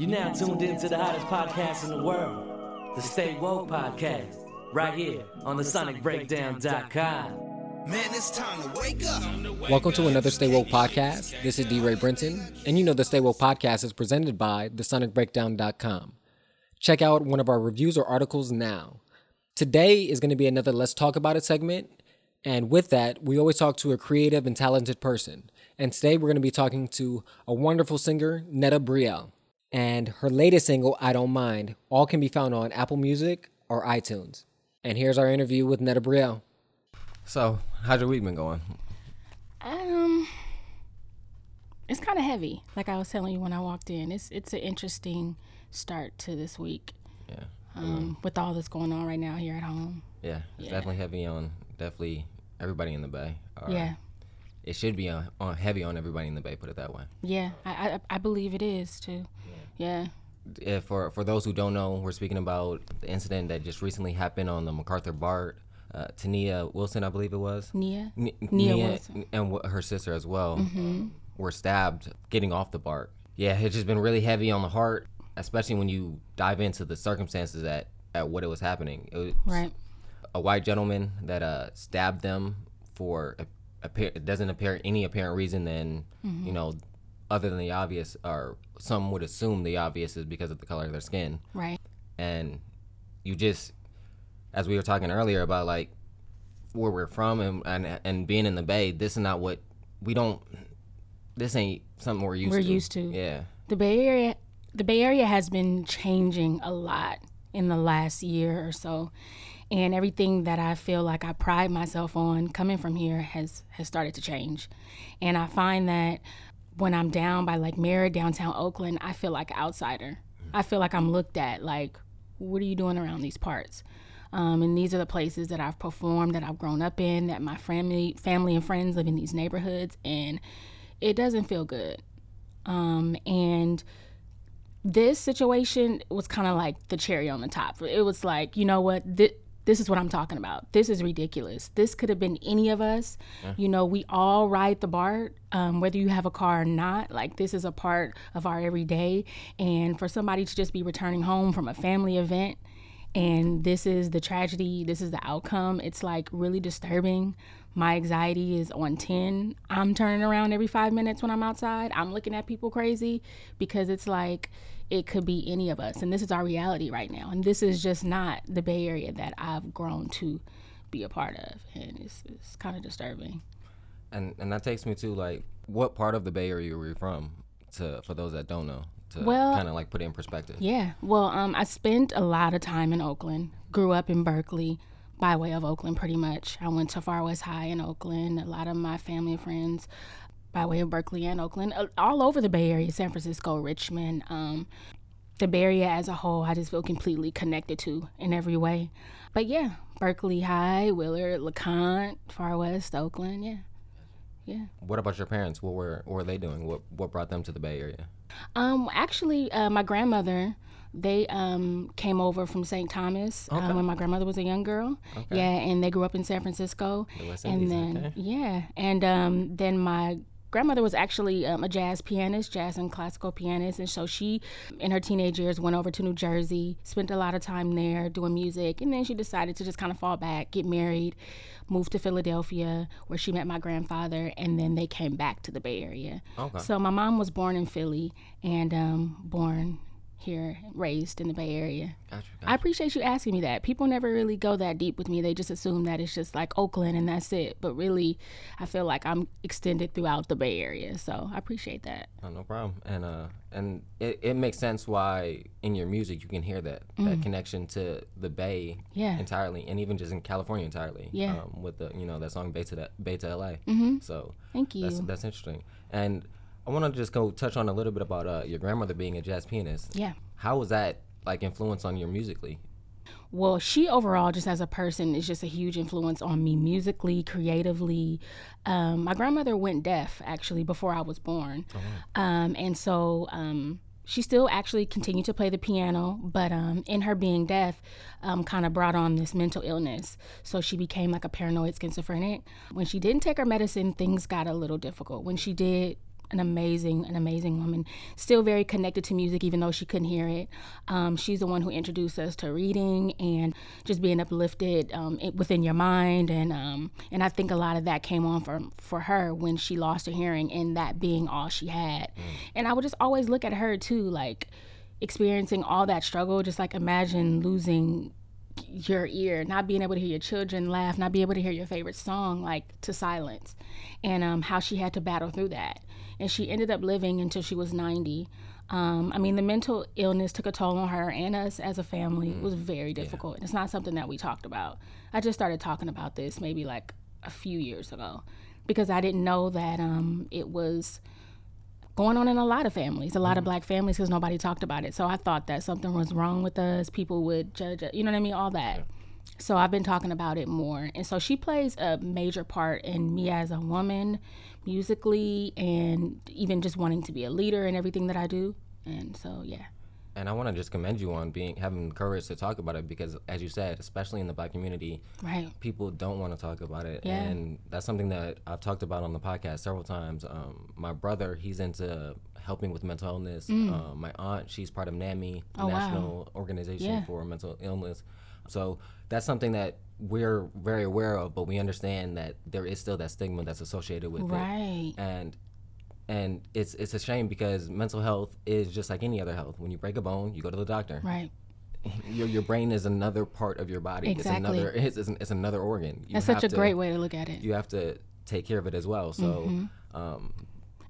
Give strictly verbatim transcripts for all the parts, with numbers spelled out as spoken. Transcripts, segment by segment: You're now tuned into the hottest podcast in the world, the Stay Woke Podcast, right here on the sonic breakdown dot com. Man, it's time to wake up. Welcome to another Stay Woke Podcast. This is D-Ray Brinton, and you know the Stay Woke Podcast is presented by the sonic breakdown dot com. Check out one of our reviews or articles now. Today is going to be another Let's Talk About It segment, and with that, we always talk to a creative and talented person. And today we're going to be talking to a wonderful singer, Netta Brielle, and her latest single, I Don't Mind, all can be found on Apple Music or iTunes. And here's our interview with Netta Brielle. So, how's your week been going? Um, it's kind of heavy. Like I was telling you when I walked in, it's it's an interesting start to this week. Yeah. Um, mm. with all that's going on right now here at home. Yeah, it's yeah. definitely heavy on definitely everybody in the Bay. Or yeah. It should be on, on heavy on everybody in the Bay. Put it that way. Yeah, I I, I believe it is too. Yeah. yeah. Yeah. For for those who don't know, we're speaking about the incident that just recently happened on the MacArthur BART. Uh, to Nia Wilson, I believe it was. Nia? N- Nia, Nia Wilson. And w- her sister as well mm-hmm. were stabbed getting off the BART. Yeah, it's just been really heavy on the heart, especially when you dive into the circumstances at, at what it was happening. It was right. a white gentleman that uh, stabbed them for a, a par- doesn't appear any apparent reason than, mm-hmm. you know, other than the obvious, or some would assume the obvious is because of the color of their skin. Right. And you just... as we were talking earlier about like where we're from and, and and being in the Bay, this is not what we don't. This ain't something we're used. We're to. We're used to. Yeah. The Bay Area, the Bay Area has been changing a lot in the last year or so, and everything that I feel like I pride myself on coming from here has has started to change, and I find that when I'm down by like Merritt, downtown Oakland, I feel like an outsider. Mm-hmm. I feel like I'm looked at like, what are you doing around these parts? Um, and these are the places that I've performed, that I've grown up in, that my family family and friends live in these neighborhoods, and it doesn't feel good. Um, and this situation was kind of like the cherry on the top. It was like, you know what, th- this is what I'm talking about. This is ridiculous. This could have been any of us. Yeah. You know, we all ride the BART, um, whether you have a car or not. Like, this is a part of our everyday. And for somebody to just be returning home from a family event, and this is the tragedy, this is the outcome, it's like really disturbing. My anxiety is on ten. I'm turning around every five minutes when I'm outside. I'm looking at people crazy because it's like it could be any of us, and this is our reality right now, and this is just not the Bay Area that I've grown to be a part of, and it's, it's kind of disturbing. And and that takes me to like, what part of the Bay Area were you from, to for those that don't know? To well, kind of like put it in perspective. Yeah. Well, um, I spent a lot of time in Oakland, grew up in Berkeley by way of Oakland pretty much. I went to Far West High in Oakland. A lot of my family and friends by way of Berkeley and Oakland, uh, all over the Bay Area, San Francisco, Richmond. Um, the Bay Area as a whole, I just feel completely connected to in every way. But yeah, Berkeley High, Willard, LeConte, Far West, Oakland, yeah. Yeah. What about your parents? What were what were they doing? What what brought them to the Bay Area? Um, actually, uh, my grandmother, they um, came over from Saint Thomas okay. uh, when my grandmother was a young girl. Okay. Yeah, and they grew up in San Francisco. The West Indies, and then okay. yeah, and um, then my grandmother was actually um, a jazz pianist, jazz and classical pianist, and so she, in her teenage years, went over to New Jersey, spent a lot of time there doing music, and then she decided to just kind of fall back, get married, moved to Philadelphia, where she met my grandfather, and then they came back to the Bay Area. Okay. So my mom was born in Philly, and um, born here, raised in the Bay Area. Gotcha, gotcha. I appreciate you asking me that. People never really go that deep with me. They just assume that it's just like Oakland and that's it. But really, I feel like I'm extended throughout the Bay Area. So I appreciate that. Oh, no problem. And uh, and it, it makes sense why in your music you can hear that mm. that connection to the Bay yeah. entirely, and even just in California entirely. Yeah. Um, with the you know that song Bay to that Bay to L A. Mm-hmm. So thank you. That's, that's interesting. And I want to just go touch on a little bit about uh, your grandmother being a jazz pianist. Yeah. How was that, like, influence on you musically? Well, she overall, just as a person, is just a huge influence on me musically, creatively. Um, my grandmother went deaf, actually, before I was born. Oh. Um, and so... Um, She still actually continued to play the piano, but um, in her being deaf, um, kind of brought on this mental illness. So she became like a paranoid schizophrenic. When she didn't take her medicine, things got a little difficult. When she did, an amazing, an amazing woman. Still very connected to music, even though she couldn't hear it. Um, she's the one who introduced us to reading and just being uplifted um, it, within your mind. And um, and I think a lot of that came on for, for her when she lost her hearing, and that being all she had. Mm. And I would just always look at her, too, like experiencing all that struggle. Just like imagine losing your ear, not being able to hear your children laugh, not being able to hear your favorite song, like, to silence, and um, how she had to battle through that. And she ended up living until she was ninety. Um, I mean, the mental illness took a toll on her and us as a family. Mm-hmm. It was very difficult. Yeah. And it's not something that we talked about. I just started talking about this maybe like a few years ago, because I didn't know that um, it was going on in a lot of families, a lot mm-hmm. of Black families, because nobody talked about it. So I thought that something was wrong with us. People would judge us, you know what I mean? All that. Yeah. So I've been talking about it more. And so she plays a major part in me as a woman, musically, and even just wanting to be a leader in everything that I do. And so, yeah. And I want to just commend you on being having the courage to talk about it, because, as you said, especially in the Black community, right. people don't want to talk about it. Yeah. And that's something that I've talked about on the podcast several times. Um, my brother, he's into helping with mental illness. Mm. Uh, my aunt, she's part of NAMI, oh, National wow. Organization yeah. for Mental Illness. So that's something that we're very aware of, but we understand that there is still that stigma that's associated with right. it. And and it's it's a shame, because mental health is just like any other health. When you break a bone, you go to the doctor. Right. Your your brain is another part of your body. Exactly. It's another it's, it's, it's another organ. You that's such a to, great way to look at it. You have to take care of it as well. So mm-hmm. um,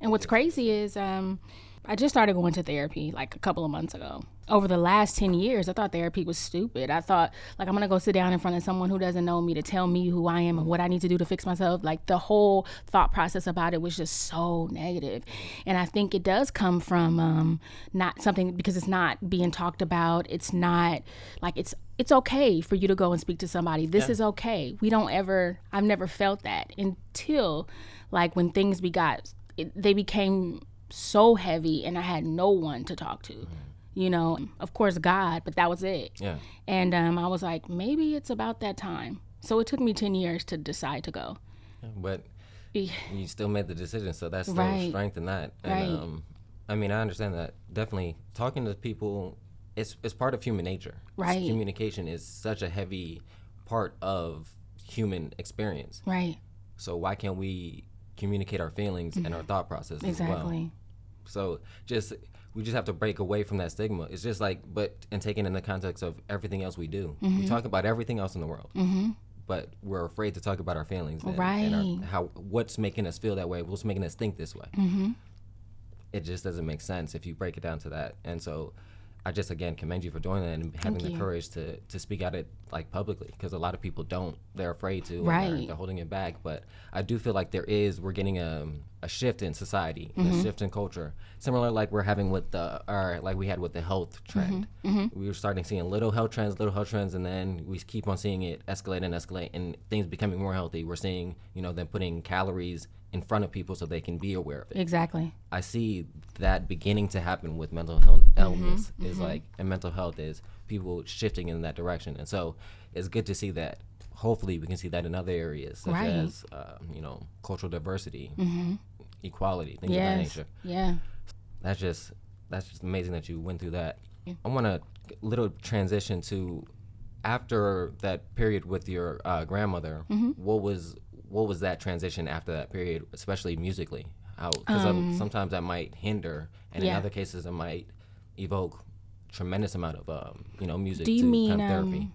and what's crazy is um, I just started going to therapy like a couple of months ago. Over the last ten years, I thought therapy was stupid. I thought, like, I'm going to go sit down in front of someone who doesn't know me to tell me who I am and what I need to do to fix myself. Like, the whole thought process about it was just so negative. And I think it does come from um, not something, because it's not being talked about. It's not, like, it's it's okay for you to go and speak to somebody. This yeah. is okay. We don't ever, I've never felt that until, like, when things we got, it, they became so heavy and I had no one to talk to. Mm-hmm. You know, of course, God, but that was it. Yeah. And um, I was like, maybe it's about that time. So it took me ten years to decide to go. Yeah, but yeah. you still made the decision, so that's still right. strength in that. And, right. um, I mean, I understand that. Definitely talking to people, it's, it's part of human nature. Right. It's, communication is such a heavy part of human experience. Right. So why can't we communicate our feelings mm-hmm. and our thought process exactly. as well? So just... we just have to break away from that stigma. It's just like, but, and taking in the context of everything else we do. Mm-hmm. We talk about everything else in the world, mm-hmm. but we're afraid to talk about our feelings. And, right. and our, how, what's making us feel that way, what's making us think this way. Mm-hmm. It just doesn't make sense if you break it down to that. And so I just, again, commend you for doing that and having the courage to, to speak out it, like, publicly, because a lot of people don't. They're afraid to. Right. They're, they're holding it back. But I do feel like there is, we're getting a, a shift in society, mm-hmm. a shift in culture. Similar like we're having with the, or like we had with the health trend. Mm-hmm. Mm-hmm. We were starting seeing little health trends, little health trends, and then we keep on seeing it escalate and escalate, and things becoming more healthy. We're seeing, you know, them putting calories in front of people so they can be aware of it. Exactly. I see that beginning to happen with mental health illness mm-hmm, is mm-hmm. like, and mental health is people shifting in that direction. And so it's good to see that. Hopefully we can see that in other areas, such right. as, uh, you know, cultural diversity, mm-hmm. equality, things yes. of that nature. Yeah. That's just, that's just amazing that you went through that. Yeah. I want a little transition to after that period with your uh, grandmother, mm-hmm. what was, What was that transition after that period, especially musically? Because um, sometimes that might hinder, and yeah. in other cases it might evoke tremendous amount of um, you know, music. Do you to mean kind of therapy. Um,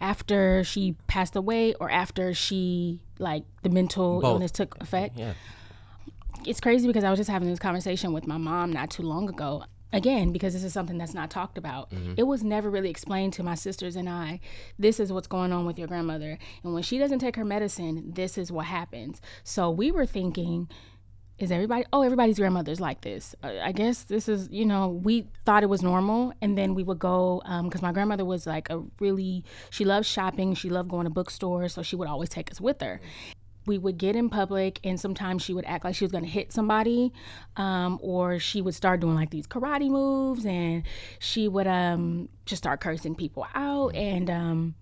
after she passed away, or after she, like, the mental Both. illness took effect? Yeah, it's crazy because I was just having this conversation with my mom not too long ago. Again, because this is something that's not talked about. Mm-hmm. It was never really explained to my sisters and I, this is what's going on with your grandmother. And when she doesn't take her medicine, this is what happens. So we were thinking, is everybody, oh, everybody's grandmother's like this. Uh, I guess this is, you know, we thought it was normal. And then we would go, um, because my grandmother was like a really, she loved shopping. She loved going to bookstores. So she would always take us with her. We would get in public, and sometimes she would act like she was going to hit somebody, um, or she would start doing like these karate moves, and she would um, just start cursing people out. And um,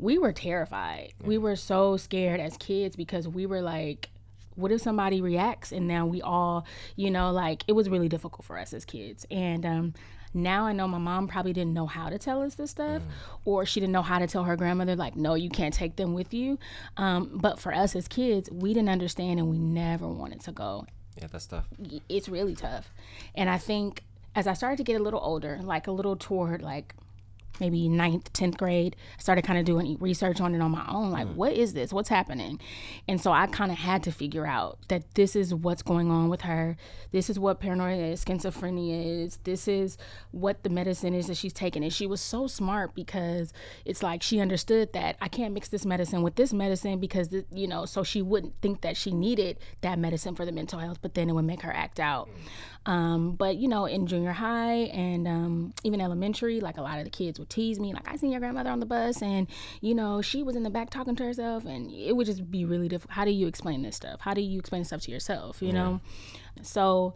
we were terrified. We were so scared as kids because we were like, what if somebody reacts and now we all, you know, like it was really difficult for us as kids. And um, now I know my mom probably didn't know how to tell us this stuff, mm. or she didn't know how to tell her grandmother, like, no, you can't take them with you. Um, but for us as kids, we didn't understand and we never wanted to go. Yeah, that's tough. It's really tough. And I think as I started to get a little older, like a little toward like maybe ninth, tenth grade, I started kind of doing research on it on my own. Like, mm. what is this? What's happening? And so I kind of had to figure out that this is what's going on with her. This is what paranoia is, schizophrenia is. This is what the medicine is that she's taking. And she was so smart because it's like she understood that I can't mix this medicine with this medicine because, th- you know, so she wouldn't think that she needed that medicine for the mental health, but then it would make her act out. Mm. Um, but, you know, in junior high and um, even elementary, like a lot of the kids would tease me, like, I seen your grandmother on the bus and, you know, she was in the back talking to herself, and it would just be really difficult. How do you explain this stuff? How do you explain this stuff to yourself, you yeah. know? So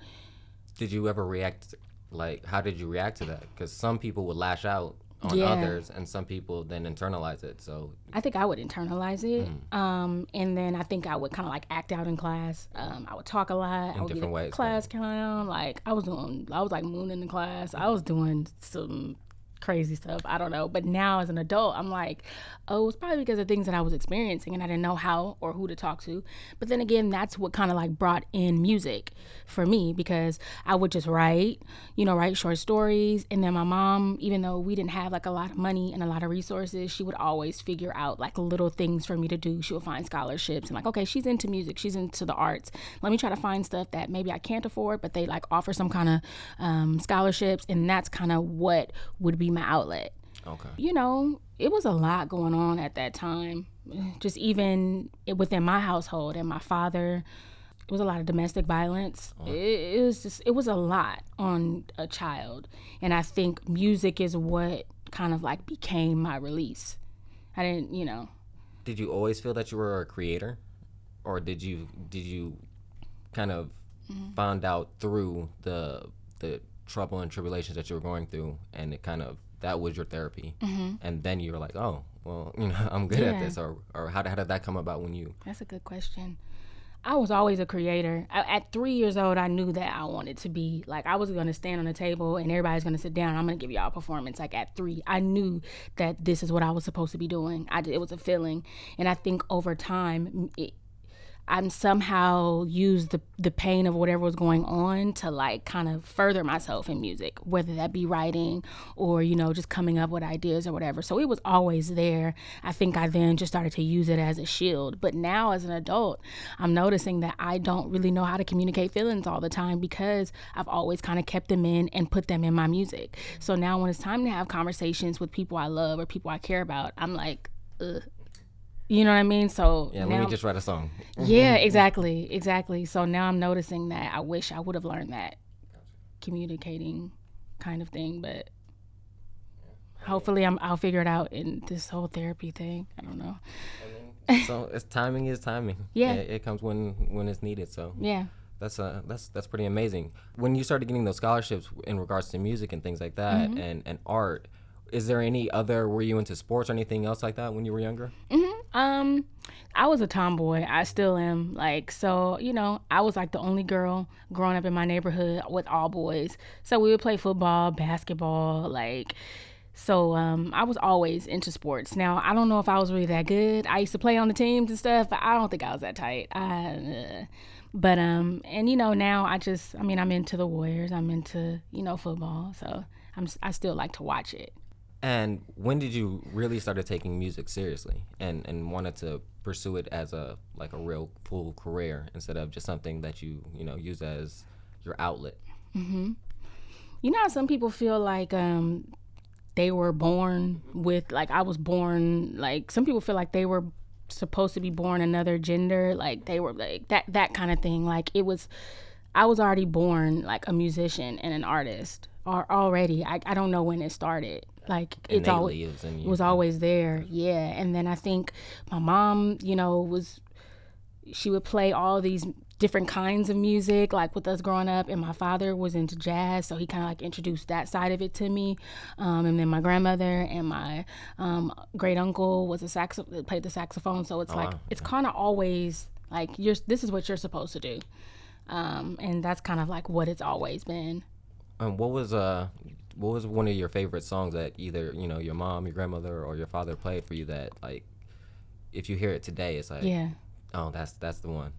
did you ever react, like, how did you react to that? Because some people would lash out on yeah. others, and some people then internalize it. So I think I would internalize it, mm. um, and then I think I would kind of like act out in class. Um, I would talk a lot. In I would different get ways. Class right? clown. Like I was doing, I was like mooning in class. I was doing some crazy stuff, I don't know. But now as an adult, I'm like, oh, it's probably because of things that I was experiencing and I didn't know how or who to talk to. But then again, that's what kind of like brought in music for me, because I would just write, you know, write short stories. And then my mom, even though we didn't have like a lot of money and a lot of resources, she would always figure out like little things for me to do. She would find scholarships and like, okay, she's into music, she's into the arts. Let me try to find stuff that maybe I can't afford, but they like offer some kind of um, scholarships. And that's kind of what would be my outlet. Okay. You know, it was a lot going on at that time, just even within my household and my father. It was a lot of domestic violence. Oh. It, it was just, it was a lot on a child. And I think music is what kind of like became my release. I didn't, you know. Did you always feel that you were a creator? Or did you, did you kind of mm-hmm. find out through the, the, trouble and tribulations that you were going through, and it kind of, that was your therapy, mm-hmm. and then you were like, oh, well, you know, I'm good yeah. at this, or or how, how did that come about when you? That's a good question. I was always a creator. I, at three years old, I knew that I wanted to be, like, I was gonna stand on a table and everybody's gonna sit down and I'm gonna give y'all a performance. Like at three, I knew that this is what I was supposed to be doing. I it was a feeling, and I think over time, it, I'm somehow used the the pain of whatever was going on to like kind of further myself in music, whether that be writing or, you know, just coming up with ideas or whatever. So it was always there. I think I then just started to use it as a shield. But now as an adult, I'm noticing that I don't really know how to communicate feelings all the time because I've always kind of kept them in and put them in my music. So now when it's time to have conversations with people I love or people I care about, I'm like, ugh. You know what I mean? So yeah, now, let me just write a song. Yeah, exactly, exactly. So now I'm noticing that I wish I would have learned that communicating kind of thing, but hopefully I'm, I'll figure it out in this whole therapy thing. I don't know. I mean, so it's timing is timing. Yeah, it, it comes when when it's needed. So yeah, that's a that's that's pretty amazing. When you started getting those scholarships in regards to music and things like that, mm-hmm. and and art. Is there any other, were you into sports or anything else like that when you were younger? Mm-hmm. Um, I was a tomboy. I still am. Like, so, you know, I was like the only girl growing up in my neighborhood with all boys. So we would play football, basketball, like, so um, I was always into sports. Now, I don't know if I was really that good. I used to play on the teams and stuff, but I don't think I was that tight. I, uh, but, um, and, you know, now I just, I mean, I'm into the Warriors. I'm into, you know, football. So I'm, I still like to watch it. And when did you really started taking music seriously and, and wanted to pursue it as a like a real full career instead of just something that you, you know, use as your outlet? Mm-hmm. You know how some people feel like um, they were born with, like I was born, like some people feel like they were supposed to be born another gender, like they were like that, that kind of thing. Like it was, I was already born like a musician and an artist or already. I, I don't know when it started. Like it's always, it was, in, it was always there. Yeah. And then I think my mom, you know, was, she would play all these different kinds of music, like with us growing up, and my father was into jazz, so he kind of like introduced that side of it to me. Um, and then my grandmother and my um, great uncle was a saxo- played the saxophone, so it's oh, like wow. it's kind of always Like, you're, this is what you're supposed to do. Um, and that's kind of like what it's always been. Um, what was uh, what was one of your favorite songs that either, you know, your mom, your grandmother, or your father played for you that, like, if you hear it today, it's like, yeah, oh, that's that's the one.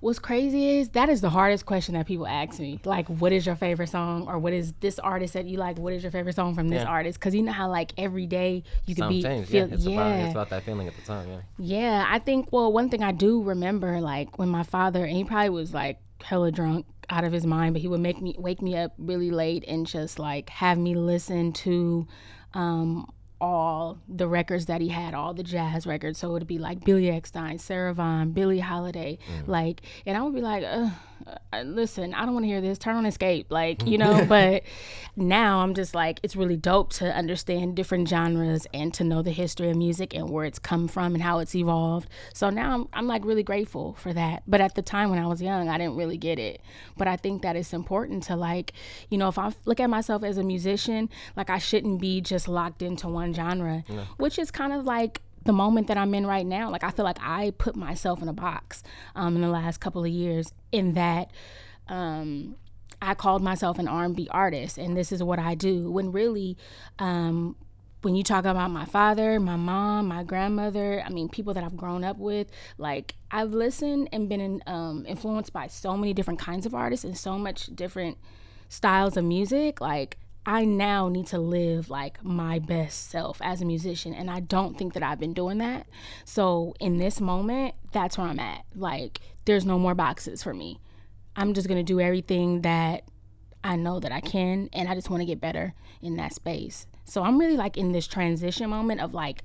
What's crazy is that is the hardest question that people ask me. Like, what is your favorite song? Or what is this artist that you like? What is your favorite song from this yeah. artist? Because you know how, like, every day you could be... Feel, yeah, it's, yeah. About, it's about that feeling at the time, yeah. Yeah, I think, well, one thing I do remember, like, when my father, and he probably was, like, hella drunk out of his mind, but he would make me wake me up really late and just, like, have me listen to... Um, all the records that he had, all the jazz records. So it'd be like Billy Eckstein, Sarah Vaughan, Billie Holiday, mm. like, and I would be like, Ugh, listen, I don't want to hear this. Turn on Escape, like, you know. But now I'm just like, it's really dope to understand different genres and to know the history of music and where it's come from and how it's evolved. So now I'm, I'm like really grateful for that. But at the time when I was young, I didn't really get it. But I think that it's important to, like, you know, if I look at myself as a musician, like, I shouldn't be just locked into one genre, yeah. which is kind of like the moment that I'm in right now. Like, I feel like I put myself in a box um, in the last couple of years, in that um, I called myself an R and B artist, and this is what I do. When really, um, when you talk about my father, my mom, my grandmother, I mean, people that I've grown up with, like, I've listened and been in, um, influenced by so many different kinds of artists and so much different styles of music. Like, I now need to live, like, my best self as a musician, and I don't think that I've been doing that. So in this moment, that's where I'm at. Like, there's no more boxes for me. I'm just gonna do everything that I know that I can, and I just want to get better in that space. So I'm really, like, in this transition moment of, like,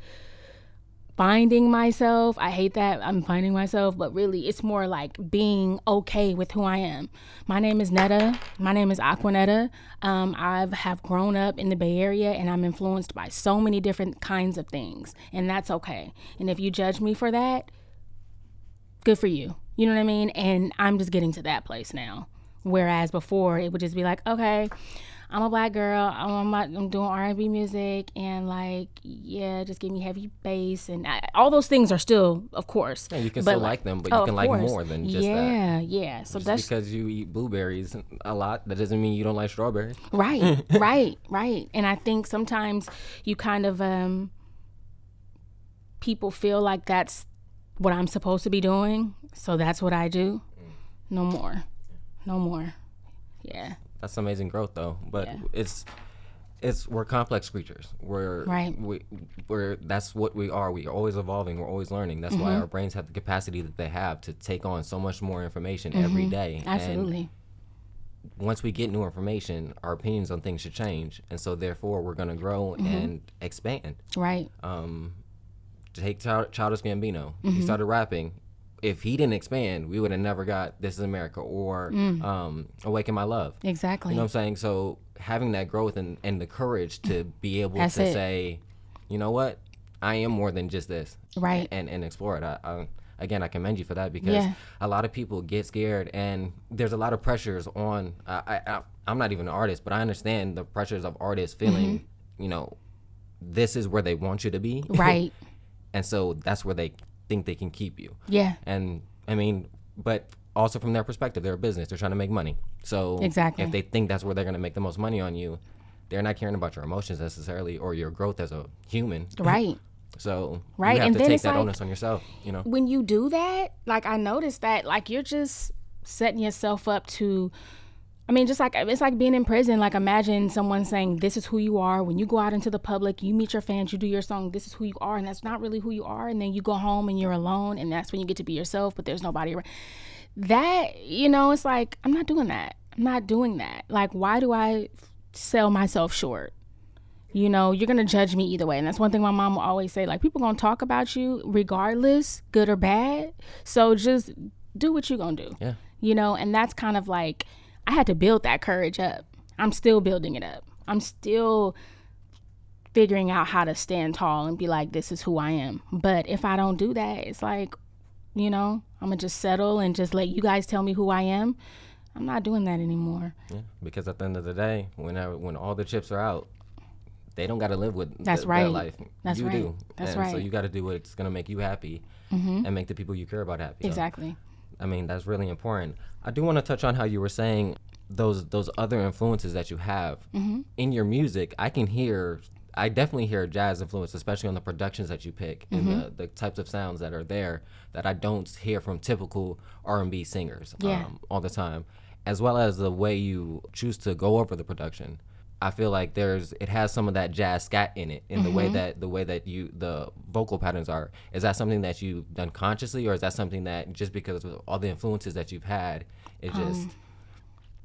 finding myself. I hate that I'm finding myself, but really it's more like being okay with who I am. My name is Netta. My name is Aquanetta. Um, I have grown up in the Bay Area, and I'm influenced by so many different kinds of things, and that's okay. And if you judge me for that, good for you. You know what I mean? And I'm just getting to that place now. Whereas before it would just be like, okay, I'm a black girl, I'm, I'm doing R and B music, and, like, yeah, just give me heavy bass, and I, all those things are still, of course. Yeah, you can still like, like them, but oh, you can like course. more than just yeah, that. Yeah, yeah. So just that's, because you eat blueberries a lot, that doesn't mean you don't like strawberries. Right, right, right. And I think sometimes you kind of, um, people feel like that's what I'm supposed to be doing, so that's what I do. No more. No more. Yeah. That's amazing growth, though. But yeah. it's it's we're complex creatures. We're right. We, we're that's what we are. We are always evolving. We're always learning. That's mm-hmm. why our brains have the capacity that they have to take on so much more information mm-hmm. every day. Absolutely. And once we get new information, our opinions on things should change, and so therefore we're going to grow mm-hmm. and expand. Right. Um, take Child- Childish Gambino. Mm-hmm. He started rapping. If he didn't expand, we would have never got This Is America or mm. um, Awaken My Love. Exactly. You know what I'm saying? So having that growth and, and the courage to be able That's to it. say, you know what, I am more than just this. Right. And and explore it. I, I, again, I commend you for that, because yeah. a lot of people get scared, and there's a lot of pressures on, uh, I, I, I'm not even an artist, but I understand the pressures of artists feeling, mm-hmm. you know, this is where they want you to be. Right. And so that's where they think they can keep you. Yeah. And I mean, but also from their perspective, they're a business, they're trying to make money. So exactly. if they think that's where they're going to make the most money on you, they're not caring about your emotions necessarily or your growth as a human. Right. So right. you have and to then take that, like, onus on yourself, you know. When you do that, like, I noticed that, like, you're just setting yourself up to, I mean, just like, it's like being in prison. Like, imagine someone saying, this is who you are. When you go out into the public, you meet your fans, you do your song, this is who you are. And that's not really who you are. And then you go home and you're alone, and that's when you get to be yourself, but there's nobody around. That, you know, it's like, I'm not doing that. I'm not doing that. Like, why do I sell myself short? You know, you're going to judge me either way. And that's one thing my mom will always say, like, people going to talk about you regardless, good or bad. So just do what you're going to do. Yeah. You know, and that's kind of like, I had to build that courage up. I'm still building it up. I'm still figuring out how to stand tall and be like, this is who I am. But if I don't do that, it's like, you know, I'm going to just settle and just let you guys tell me who I am. I'm not doing that anymore. Yeah, because at the end of the day, when I, when all the chips are out, they don't got to live with that's th- right. their life. That's you right. do. That's and right. So you got to do what's going to make you happy mm-hmm. and make the people you care about happy. Exactly. So, I mean, that's really important. I do want to touch on how you were saying those those other influences that you have mm-hmm. in your music. I can hear, I definitely hear jazz influence, especially on the productions that you pick mm-hmm. and the, the types of sounds that are there that I don't hear from typical R and B singers yeah. um, all the time, as well as the way you choose to go over the production. I feel like there's it has some of that jazz scat in it in mm-hmm. the way that the way that you the vocal patterns are. Is that something that you've done consciously, or is that something that just because of all the influences that you've had, it um, just...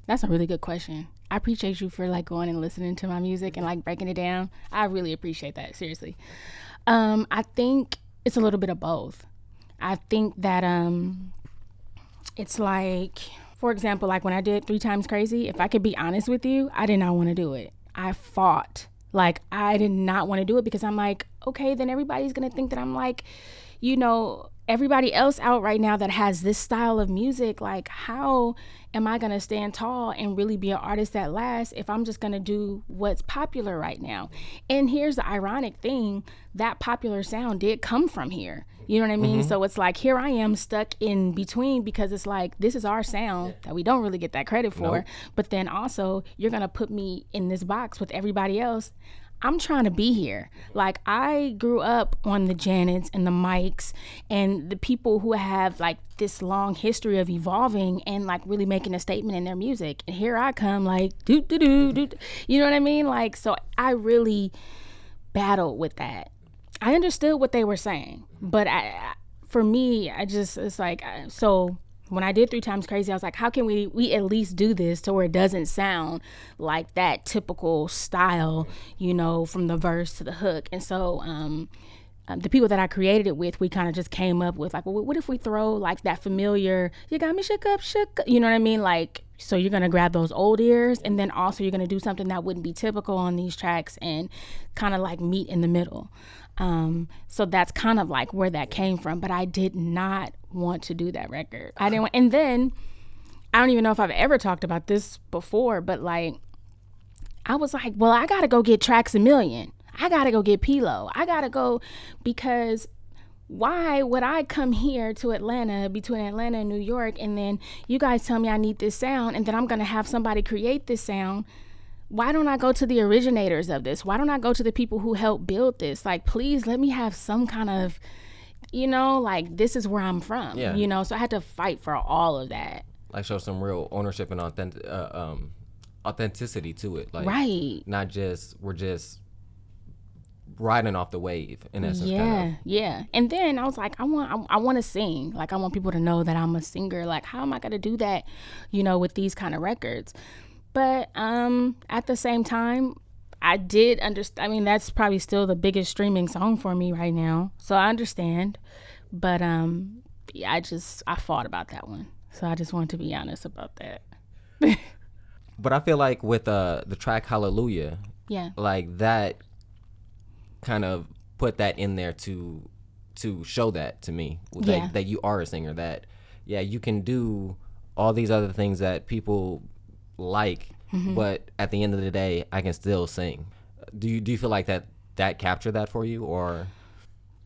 That's a really good question. I appreciate you for like going and listening to my music and like breaking it down. I really appreciate that, seriously. Um, I think it's a little bit of both. I think that um, it's like... For example, like when I did Three Times Crazy, if I could be honest with you, I did not want to do it. I fought. Like, I did not want to do it because I'm like, okay, then everybody's going to think that I'm like, you know, everybody else out right now that has this style of music. Like, how am I going to stand tall and really be an artist that lasts if I'm just going to do what's popular right now? And here's the ironic thing, that popular sound did come from here. You know what I mean? Mm-hmm. So it's like, here I am stuck in between because it's like, this is our sound that we don't really get that credit for. Nope. But then also, you're going to put me in this box with everybody else. I'm trying to be here. Like, I grew up on the Janets and the Mikes and the people who have like this long history of evolving and like really making a statement in their music. And here I come like, doo doo doo doo. You know what I mean? Like, so I really battled with that. I understood what they were saying, but I, for me, I just, it's like, so when I did Three Times Crazy, I was like, how can we, we at least do this to where it doesn't sound like that typical style, you know, from the verse to the hook. And so um, the people that I created it with, we kind of just came up with like, well, what if we throw like that familiar, you got me shook up, shook up, you know what I mean? Like, so you're going to grab those old ears, and then also you're going to do something that wouldn't be typical on these tracks and kind of like meet in the middle. Um, so that's kind of like where that came from, but I did not want to do that record. I didn't want, and then I don't even know if I've ever talked about this before, but like, I was like, well, I gotta go get Trax a Million. I gotta go get Pilo. I gotta go, because why would I come here to Atlanta, between Atlanta and New York, and then you guys tell me I need this sound, and then I'm gonna have somebody create this sound? Why don't I go to the originators of this? Why don't I go to the people who helped build this? Like, please let me have some kind of, you know, like, this is where I'm from, yeah. you know? So I had to fight for all of that. Like, show some real ownership and authentic, uh, um, authenticity to it. Like, right. Not just, we're just riding off the wave, in essence. Yeah, kind of. yeah. And then I was like, I want, I, I want to sing. Like, I want people to know that I'm a singer. Like, how am I going to do that, you know, with these kind of records? But um, at the same time, I did understand. I mean, that's probably still the biggest streaming song for me right now. So I understand. But um, yeah, I just, I fought about that one. So I just wanted to be honest about that. But I feel like with uh, the track Hallelujah, yeah, like that kind of put that in there to to show that to me, that, yeah. that you are a singer, that, yeah, you can do all these other things that people like, mm-hmm. but at the end of the day, I can still sing. Do you do you feel like that that captured that for you, or?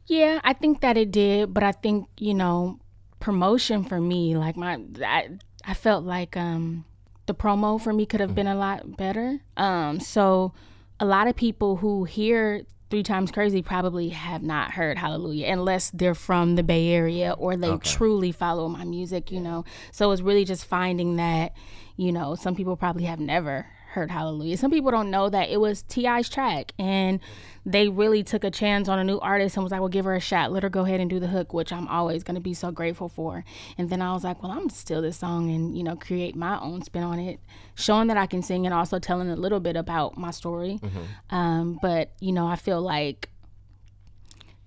Yeah, I think that it did, but I think, you know, promotion for me, like my, I, I felt like um, the promo for me could have mm-hmm. been a lot better. Um, so a lot of people who hear Three Times Crazy probably have not heard Hallelujah unless they're from the Bay Area or they okay. truly follow my music, you know. So it's really just finding that, you know, some people probably have never heard Hallelujah. Some people don't know that it was T I's track, and they really took a chance on a new artist and was like, well, give her a shot. Let her go ahead and do the hook, which I'm always going to be so grateful for. And then I was like, well, I'm steal this song and, you know, create my own spin on it, showing that I can sing and also telling a little bit about my story. Mm-hmm. Um, but, you know, I feel like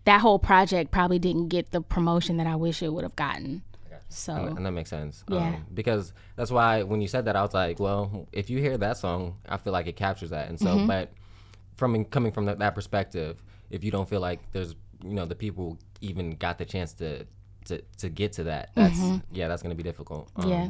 that whole project probably didn't get the promotion that I wish it would have gotten. So and, and that makes sense. Yeah. Um, because that's why when you said that, I was like, well, if you hear that song, I feel like it captures that. And so, mm-hmm. but from coming from that, that perspective, if you don't feel like there's, you know, the people even got the chance to to, to get to that, that's, mm-hmm. yeah, that's going to be difficult. Um, yeah.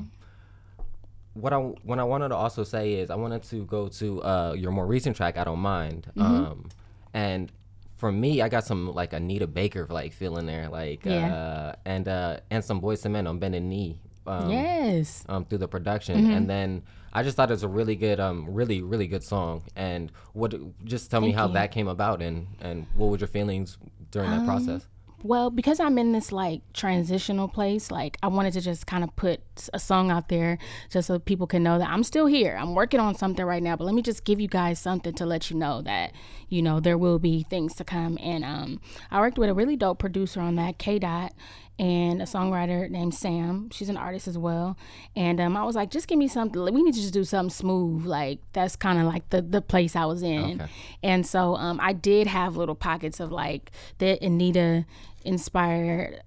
what I when I wanted to also say is I wanted to go to uh, your more recent track, I Don't Mind. Mm-hmm. Um, and for me, I got some like Anita Baker like feeling there, like yeah. uh, and uh, and some Boyz Two Men on Bended Knee. Um, yes. Um, through the production, mm-hmm. and then I just thought it was a really good, um, really really good song. And what? Just tell Thank me how you. that came about, and and what were your feelings during um, that process? Well, because I'm in this like transitional place, like I wanted to just kind of put a song out there just so people can know that I'm still here. I'm working on something right now, but let me just give you guys something to let you know that, you know, there will be things to come. And um, I worked with a really dope producer on that, K-Dot, and a songwriter named Sam. She's an artist as well. And um, I was like, just give me something. We need to just do something smooth. Like, that's kind of like the, the place I was in. Okay. And so um, I did have little pockets of like the Anita inspired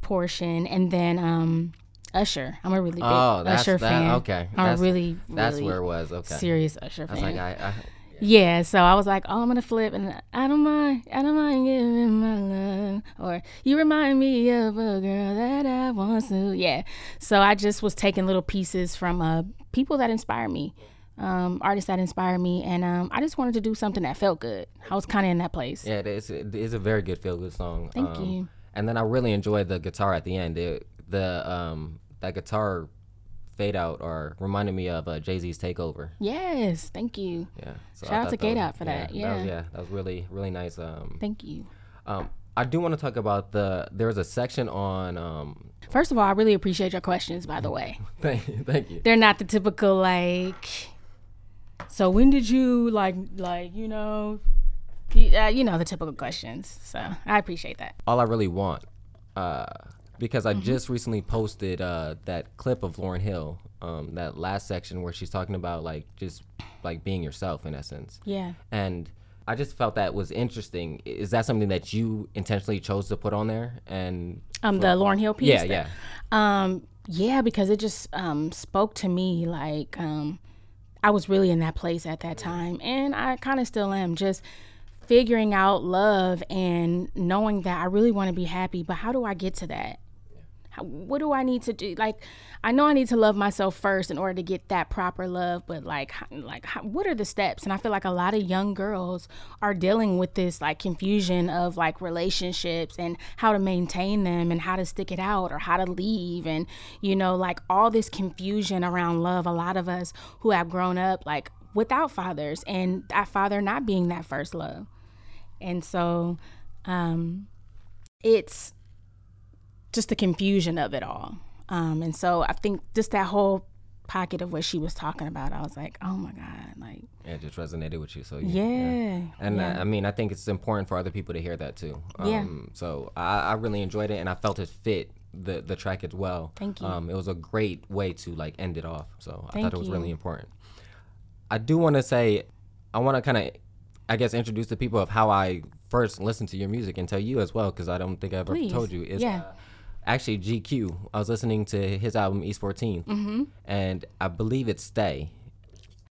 portion, and then um Usher. I'm a really big oh, that's, Usher that, fan. Okay. I'm that's, a really, really that's where it was. Okay. Serious Usher fan. I was like, I, I, yeah. yeah, so I was like, oh, I'm gonna flip, and I don't mind, I don't mind giving my love, or you remind me of a girl that I want to. Yeah. So I just was taking little pieces from uh people that inspire me, um artists that inspire me, and um I just wanted to do something that felt good. I was kind of in that place. Yeah, it's it's a very good feel good song. Thank um, you. And then I really enjoyed the guitar at the end. It, the um that guitar fade out or reminded me of uh, Jay-Z's Takeover. Yes, thank you. Yeah. So shout out to K-Dot for that. Yeah. That was, yeah, that was really really nice. Um, thank you. Um, I do want to talk about the, there was a section on... Um, First of all, I really appreciate your questions, by the way. thank you. Thank you. They're not the typical, like, so when did you, like, like you know, you, uh, you know, the typical questions. So I appreciate that. All I really want, uh, because I mm-hmm. just recently posted uh, that clip of Lauryn Hill, um, that last section where she's talking about, like, just, like, being yourself, in essence. Yeah. And... I just felt that was interesting. Is that something that you intentionally chose to put on there? And um, the Lauryn Hill piece? Yeah, yeah. Um, yeah, because it just um, spoke to me. Like, um, I was really in that place at that time. And I kind of still am, just figuring out love and knowing that I really want to be happy. But how do I get to that? What do I need to do? Like, I know I need to love myself first in order to get that proper love, but like, like what are the steps? And I feel like a lot of young girls are dealing with this like confusion of like relationships and how to maintain them and how to stick it out or how to leave, and you know, like all this confusion around love. A lot of us who have grown up like without fathers, and that father not being that first love. And so um, it's just the confusion of it all. Um, and so I think just that whole pocket of what she was talking about, I was like, oh my God, like. Yeah, it just resonated with you. So yeah. yeah. And yeah. I, I mean, I think it's important for other people to hear that too. Um, yeah. So I, I really enjoyed it, and I felt it fit the, the track as well. Thank you. Um, it was a great way to like end it off. So I Thank thought it was you. really important. I do want to say, I want to kind of, I guess, introduce the people of how I first listened to your music, and tell you as well, because I don't think I ever Please. told you. It's, yeah. Uh, Actually, G Q, I was listening to his album, East fourteen, mm-hmm. and I believe it's Stay.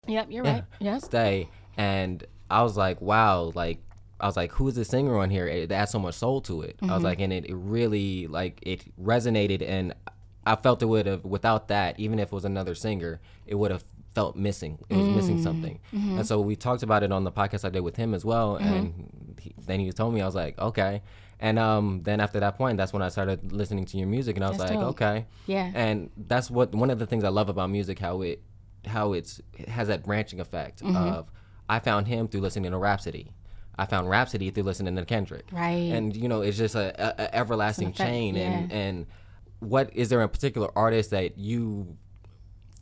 Yep, you're yeah. right. Yeah. Stay. And I was like, wow, like, I was like, who is this singer on here? It adds so much soul to it. Mm-hmm. I was like, and it, it really, like, it resonated, and I felt it would have, without that, even if it was another singer, it would have felt missing. It was mm. missing something. Mm-hmm. And so we talked about it on the podcast I did with him as well, mm-hmm. and he, then he told me, I was like, okay. And um, then after that point, that's when I started listening to your music, and I was that's like, dope. okay, yeah. And that's what one of the things I love about music, how it, how it's it has that branching effect. Mm-hmm. Of I found him through listening to Rhapsody, I found Rhapsody through listening to Kendrick, right? And you know, it's just a, a, a everlasting chain. Yeah. And and what is there a particular artist that you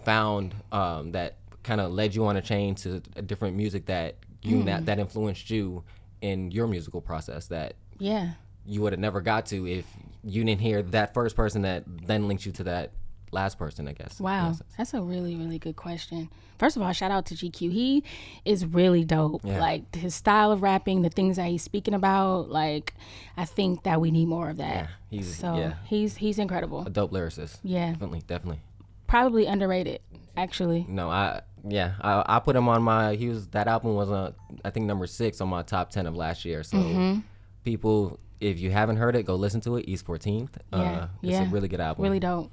found um, that kind of led you on a chain to a different music that you mm. that, that influenced you in your musical process that yeah. you would have never got to if you didn't hear that first person that then linked you to that last person, I guess. Wow, that's a really, really good question. First of all, shout out to G Q. He is really dope. Yeah. Like, his style of rapping, the things that he's speaking about, like, I think that we need more of that. Yeah, he's, so yeah. he's, he's incredible. A dope lyricist. Yeah. Definitely, definitely. Probably underrated, actually. No, I... Yeah, I, I put him on my... He was... That album was, uh, I think, number six on my top ten of last year, so... Mm-hmm. People, if you haven't heard it, go listen to it. East fourteenth. Yeah, uh, it's yeah. a really good album. Really dope.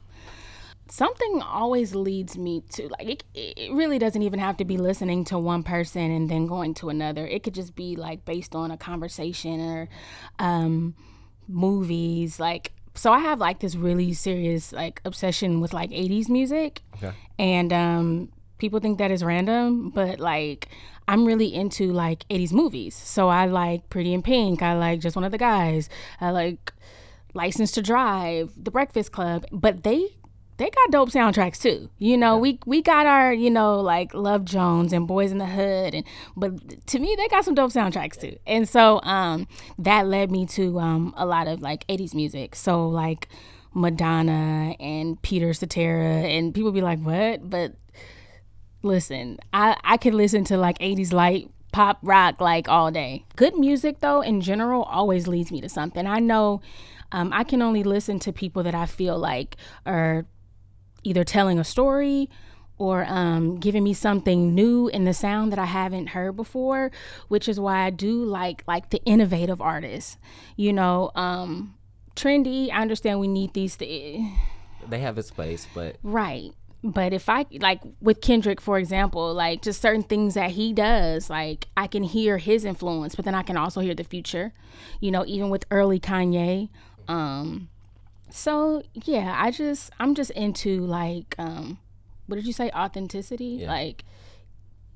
something always leads me to, like, it, it really doesn't even have to be listening to one person and then going to another. It could just be, like, based on a conversation or um, movies. Like, so I have, like, this really serious, like, obsession with, like, eighties music. Okay. And um, people think that is random, but, like, I'm really into, like, eighties movies. So I like Pretty in Pink. I like Just One of the Guys. I like License to Drive, The Breakfast Club. But they... They got dope soundtracks too. You know, yeah. we we got our, you know, like Love Jones and Boys in the Hood, and but to me they got some dope soundtracks too. And so um that led me to um a lot of like eighties music. So like Madonna and Peter Cetera, and people be like, "What?" But listen, I I could listen to like eighties light pop rock like all day. Good music though in general always leads me to something. I know um I can only listen to people that I feel like are either telling a story or um, giving me something new in the sound that I haven't heard before, which is why I do like like the innovative artists. You know, um, trendy, I understand we need these. Th- they have its place, but. Right. But if I, like with Kendrick, for example, like just certain things that he does, like I can hear his influence, but then I can also hear the future, you know, even with early Kanye. Um, So, yeah, I just, I'm just into, like, um, what did you say, authenticity? Yeah. Like,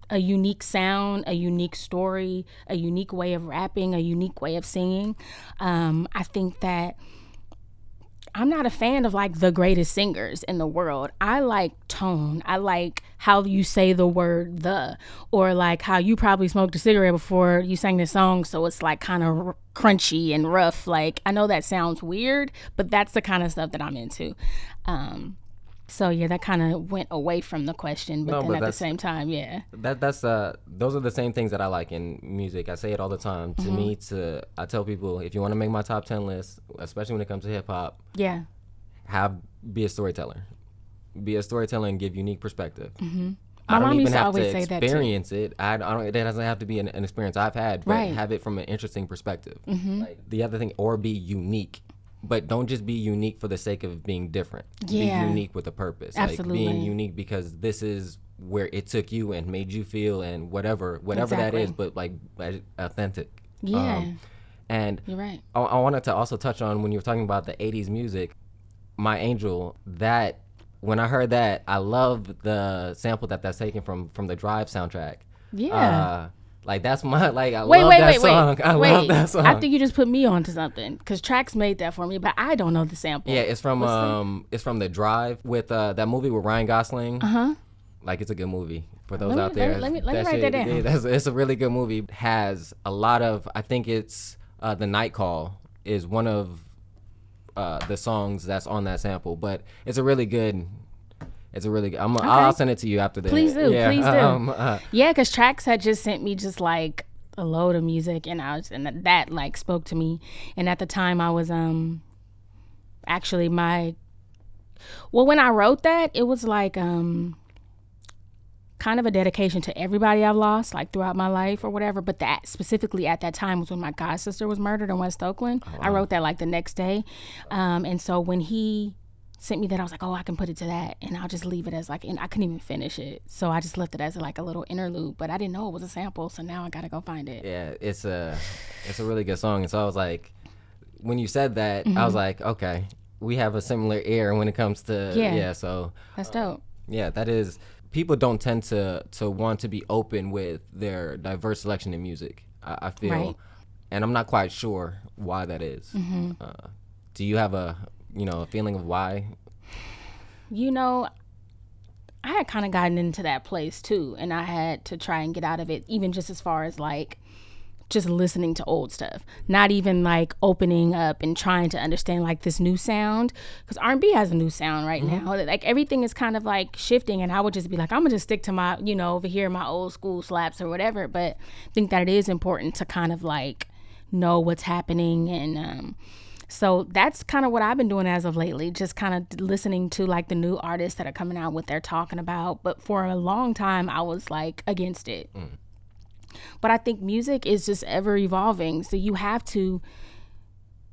a unique sound, a unique story, a unique way of rapping, a unique way of singing. Um, I think that I'm not a fan of, like, the greatest singers in the world. I like tone. I like how you say the word the, or, like, how you probably smoked a cigarette before you sang this song, so it's, like, kind of r- crunchy and rough. Like, I know that sounds weird, but that's the kind of stuff that I'm into. Um, so yeah, that kind of went away from the question, but no, then but at the same time, yeah. That that's uh, those are the same things that I like in music. I say it all the time. Mm-hmm. To me, to I tell people, if you want to make my top ten list, especially when it comes to hip hop, yeah, have be a storyteller, be a storyteller, and give unique perspective. Mm-hmm. My I don't mom even used have to, to experience it. I, I don't. It doesn't have to be an, an experience I've had, but right. have it from an interesting perspective. Mm-hmm. Like the other thing, or be unique, but don't just be unique for the sake of being different. Yeah. Be unique with a purpose. Absolutely. Like being unique because this is where it took you and made you feel and whatever, whatever exactly. that is, but like authentic. Yeah. Um, and you're right. I, I wanted to also touch on when you were talking about the eighties music, My Angel, that. When I heard that, I love the sample that that's taken from from the Drive soundtrack. Yeah. Uh, like, that's my, like, I wait, love wait, that wait, song. Wait. I wait. love that song. I think you just put me onto something, because Trax made that for me, but I don't know the sample. Yeah, it's from What's um, that? It's from the Drive with uh, that movie with Ryan Gosling. Uh-huh. Like, it's a good movie for those let out me, there. Let me, let me, let me write shit, that down. Yeah, that's, it's a really good movie. It has a lot of, I think it's uh, The Night Call is one of, Uh, the songs that's on that sample, but it's a really good. It's a really good. I'm, okay. I'll send it to you after this. Please do, yeah, please do. Um, uh, yeah, because Trax had just sent me just like a load of music, and I was, and that like spoke to me. And at the time, I was um actually my well when I wrote that, it was like um kind of a dedication to everybody I've lost like throughout my life or whatever, but that specifically at that time was when my god sister was murdered in West Oakland. Oh, wow. I wrote that like the next day, um and so when he sent me that, I was like, oh, I can put it to that, and I'll just leave it as like, and I couldn't even finish it, so I just left it as like a little interlude, but I didn't know it was a sample, so now I gotta go find it. Yeah, it's a it's a really good song. And so I was like, when you said that, mm-hmm. I was like, okay, we have a similar ear when it comes to yeah, yeah so that's dope. Um, yeah, that is. People don't tend to, to want to be open with their diverse selection in music, I, I feel. Right. And I'm not quite sure why that is. Mm-hmm. Uh, do you have a, you know, a feeling of why? You know, I had kind of gotten into that place too, and I had to try and get out of it, even just as far as like, just listening to old stuff, not even like opening up and trying to understand like this new sound, because R and B has a new sound right mm-hmm. now. Like everything is kind of like shifting, and I would just be like, I'm gonna just stick to my, you know, over here my old school slaps or whatever. But I think that it is important to kind of like know what's happening, and um so that's kind of what I've been doing as of lately, just kind of listening to like the new artists that are coming out, what they're talking about. But for a long time I was like against it. Mm. But I think music is just ever evolving. So you have to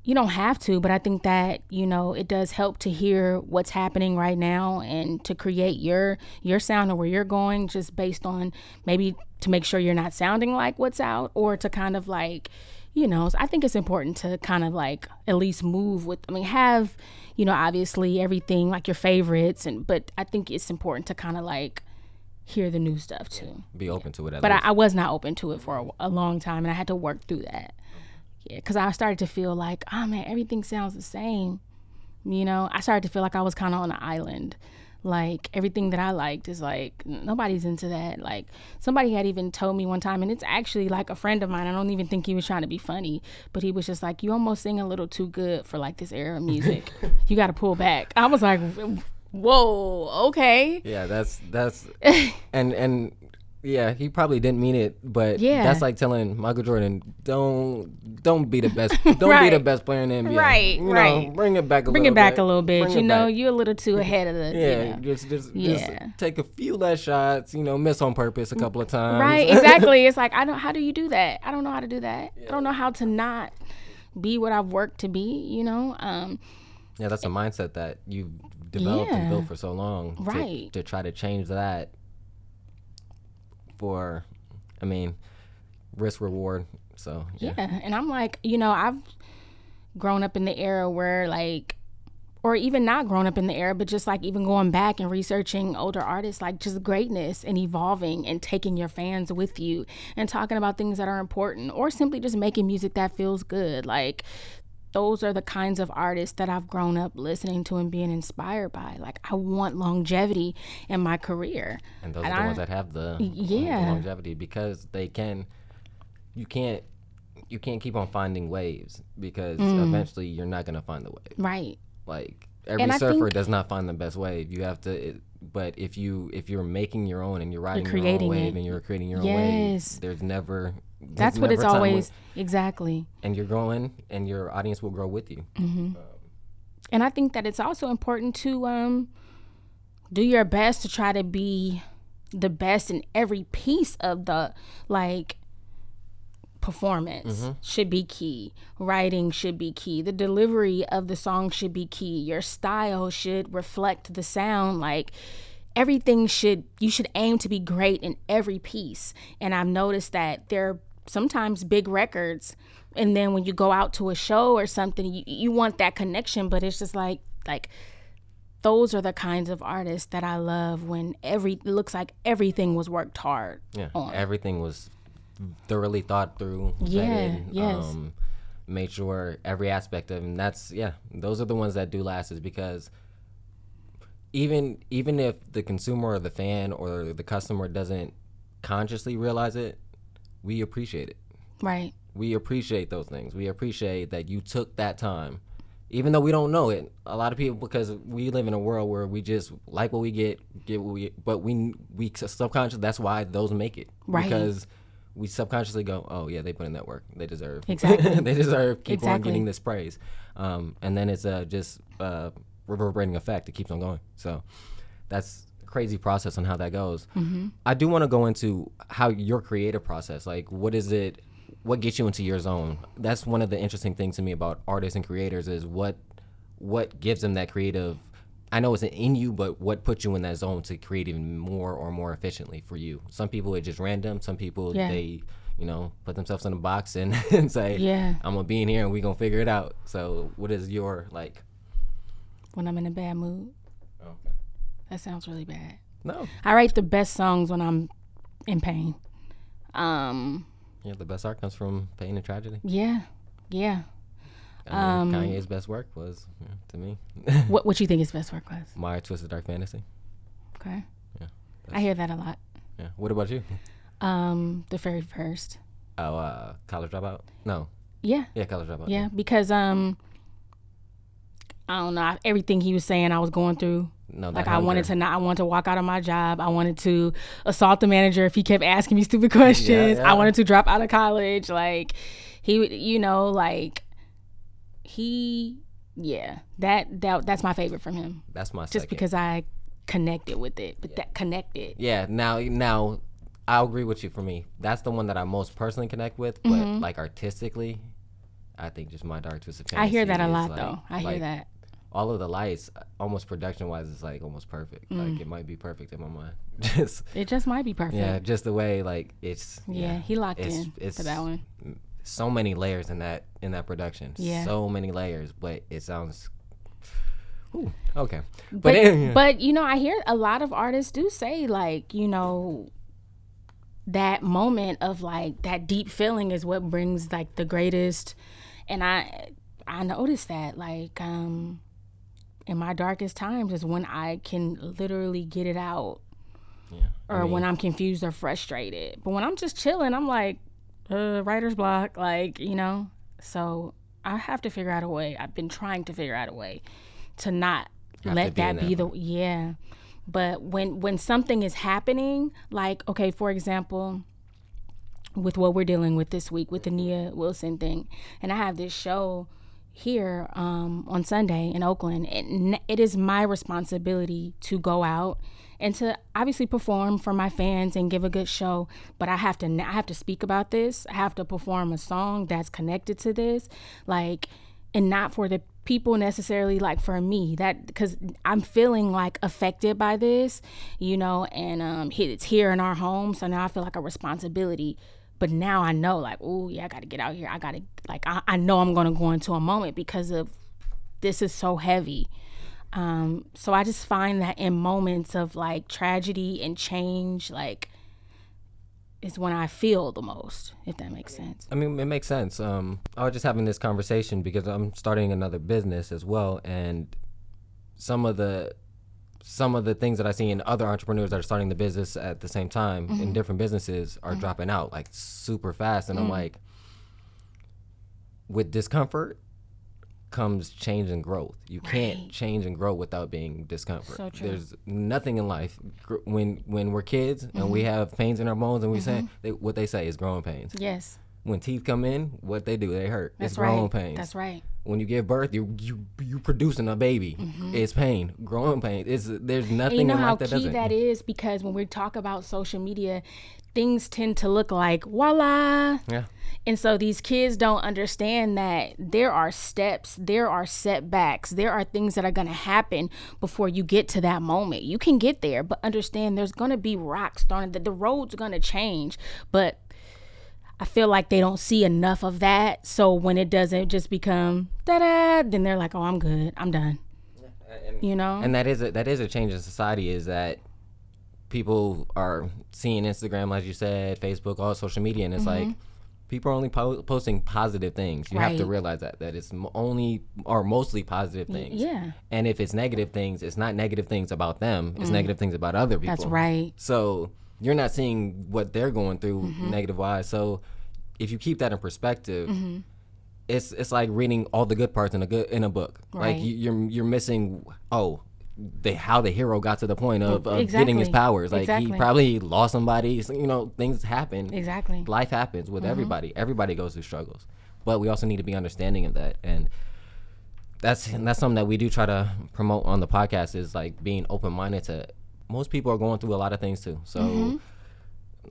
you don't have to, but I think that, you know, it does help to hear what's happening right now and to create your your sound or where you're going, just based on maybe to make sure you're not sounding like what's out, or to kind of like, you know, I think it's important to kind of like at least move with, I mean, have, you know, obviously everything like your favorites, and but I think it's important to kind of like hear the new stuff too. Be open yeah. to it at but least. But I, I was not open to it for a, a long time, and I had to work through that. Yeah, because I started to feel like, oh man, everything sounds the same. You know, I started to feel like I was kind of on an island. Like everything that I liked is like, nobody's into that. Like somebody had even told me one time, and it's actually like a friend of mine, I don't even think he was trying to be funny, but he was just like, you almost sing a little too good for like this era of music. You got to pull back. I was like, whoa, okay. Yeah, that's, that's, and, and, yeah, he probably didn't mean it, but yeah. that's like telling Michael Jordan, don't don't be the best, don't right. be the best player in the N B A. Right, you know, right. Bring it back a bring little bit. Bring it back bit. a little bit. Bring you know, back. You're a little too ahead of the. Yeah, you know. just just, yeah. just take a few less shots. You know, miss on purpose a couple of times. Right, exactly. It's like I don't. How do you do that? I don't know how to do that. Yeah. I don't know how to not be what I've worked to be. You know. Um, yeah, that's a mindset that you've developed yeah. and built for so long. Right. To, to try to change that. For, I mean, risk reward. So yeah. yeah, and I'm like, you know, I've grown up in the era where like, or even not grown up in the era, but just like even going back and researching older artists, like just greatness and evolving and taking your fans with you and talking about things that are important, or simply just making music that feels good. Like those are the kinds of artists that I've grown up listening to and being inspired by. Like, I want longevity in my career. And those and are the I, ones that have the, yeah. the longevity, because they can, you can't, you can't keep on finding waves, because mm. eventually you're not going to find the wave. Right. Like, every and surfer think, does not find the best wave. You have to, it, but if, you, if you're making your own and you're riding you're your own wave it. and you're creating your yes. own wave, there's never... There's That's what it's always, when, exactly. And you're growing, and your audience will grow with you. Mm-hmm. Um, and I think that it's also important to um, do your best to try to be the best in every piece of the, like, performance mm-hmm. should be key. Writing should be key. The delivery of the song should be key. Your style should reflect the sound, like... Everything should, you should aim to be great in every piece. And I've noticed that there are sometimes big records, and then when you go out to a show or something, you, you want that connection, but it's just like, like those are the kinds of artists that I love, when every, it looks like everything was worked hard yeah, on. Everything was thoroughly thought through. Yeah, vetted, yes. Um, made sure every aspect of, and that's, yeah, those are the ones that do last, is because Even even if the consumer or the fan or the customer doesn't consciously realize it, we appreciate it. Right. We appreciate those things. We appreciate that you took that time. Even though we don't know it, a lot of people, because we live in a world where we just like what we get, get what we get, but we, we subconsciously, that's why those make it. Right. Because we subconsciously go, oh yeah, they put in that work. They deserve. Exactly. they deserve, keep exactly. on getting this praise. Um, and then it's uh, just... Uh, reverberating effect, it keeps on going. So that's a crazy process on how that goes. Mm-hmm. I do want to go into how your creative process, like what is it, what gets you into your zone? That's one of the interesting things to me about artists and creators, is what what gives them that creative, I know it's in you, but what puts you in that zone to create even more or more efficiently for you? Some people it's just random, some people yeah. they, you know, put themselves in a box and, and say, yeah. I'm gonna be in here and we gonna figure it out. So what is your, like, when I'm in a bad mood. Okay. That sounds really bad. No. I write the best songs when I'm in pain. Um, yeah, the best art comes from pain and tragedy. Yeah, yeah. I mean, um, Kanye's best work was, yeah, to me. what What you think his best work was? My Twisted Dark Fantasy. Okay. Yeah. I hear that a lot. Yeah. What about you? Um, the very first. Oh, uh, College Dropout? No. Yeah. Yeah, College Dropout. Yeah, yeah. because... um. I don't know. Everything he was saying, I was going through. No, like I hunger. wanted to not. I wanted to walk out of my job. I wanted to assault the manager if he kept asking me stupid questions. Yeah, yeah. I wanted to drop out of college. Like he would, you know, like he, yeah. That that that's my favorite from him. That's my just second. Because I connected with it. But yeah. that connected. Yeah. Now, now, I agree with you. For me, that's the one that I most personally connect with. But mm-hmm. like artistically. I think just My Dark Twisted Fantasy. I hear that a lot, like, though. I like, hear that. All of the lights, almost production-wise, is like almost perfect. Mm. Like it might be perfect in my mind. just it just might be perfect. Yeah, just the way like it's. Yeah, yeah he locked it's, in it's, to that one. So many layers in that in that production. Yeah. So many layers, but it sounds. Ooh, okay. But but, it, yeah. but you know, I hear a lot of artists do say like you know. that moment of like that deep feeling is what brings like the greatest, and I I noticed that like um in my darkest times is when I can literally get it out, yeah, or I mean, when I'm confused or frustrated. But when I'm just chilling, I'm like uh, writer's block, like you know. So I have to figure out a way. I've been trying to figure out a way to not let that be the yeah. But when, when something is happening, like, okay, for example, with what we're dealing with this week with the Nia Wilson thing, and I have this show here um, on Sunday in Oakland, and it is my responsibility to go out and to obviously perform for my fans and give a good show, but I have to I have to speak about this. I have to perform a song that's connected to this, like, and not for the people necessarily, like for me, that because I'm feeling like affected by this, you know, and um, it's here in our home, so now I feel like a responsibility. But now I know, like, oh yeah, I got to get out here. I got to, like, I, I know I'm gonna go into a moment because of this is so heavy. Um, so I just find that in moments of like tragedy and change, like, is when I feel the most, if that makes sense. I mean, it makes sense. Um, I was just having this conversation because I'm starting another business as well, and some of the some of the things that I see in other entrepreneurs that are starting the business at the same time mm-hmm. in different businesses are mm-hmm. dropping out like super fast, and mm-hmm. I'm like, with discomfort comes change and growth. You can't right. change and grow without being discomfort. So true. There's nothing in life gr- when when we're kids mm-hmm. and we have pains in our bones and we mm-hmm. say they, what they say is growing pains. Yes. When teeth come in, what they do, they hurt. That's it's right. growing pains. That's right. When you give birth, you you you producing a baby. Mm-hmm. It's pain, growing pains. It's there's nothing you know in life that doesn't. You know how key that is, because when we talk about social media, things tend to look like voila. Yeah. And so these kids don't understand that there are steps, there are setbacks, there are things that are going to happen before you get to that moment. You can get there, but understand there's going to be rocks thrown, that the road's going to change. But I feel like they don't see enough of that. So when it doesn't just become da-da, then they're like, oh, I'm good. I'm done. And, you know? And that is a, that is a change in society, is that people are seeing Instagram, as you said, Facebook, all social media, and it's mm-hmm. like, people are only po- posting positive things. You right. have to realize that, that it's only or mostly positive things. Yeah. And if it's negative things, it's not negative things about them. It's mm. negative things about other people. That's right. So you're not seeing what they're going through mm-hmm. negative-wise. So if you keep that in perspective, mm-hmm. it's it's like reading all the good parts in a good in a book. Right. Like you, you're you're missing, oh, they, how the hero got to the point of, of exactly. getting his powers. Like exactly. he probably lost somebody. You know, things happen. Exactly. Life happens with mm-hmm. everybody. Everybody goes through struggles, but we also need to be understanding of that. And that's and that's something that we do try to promote on the podcast, is like being open minded to. Most people are going through a lot of things too. So mm-hmm.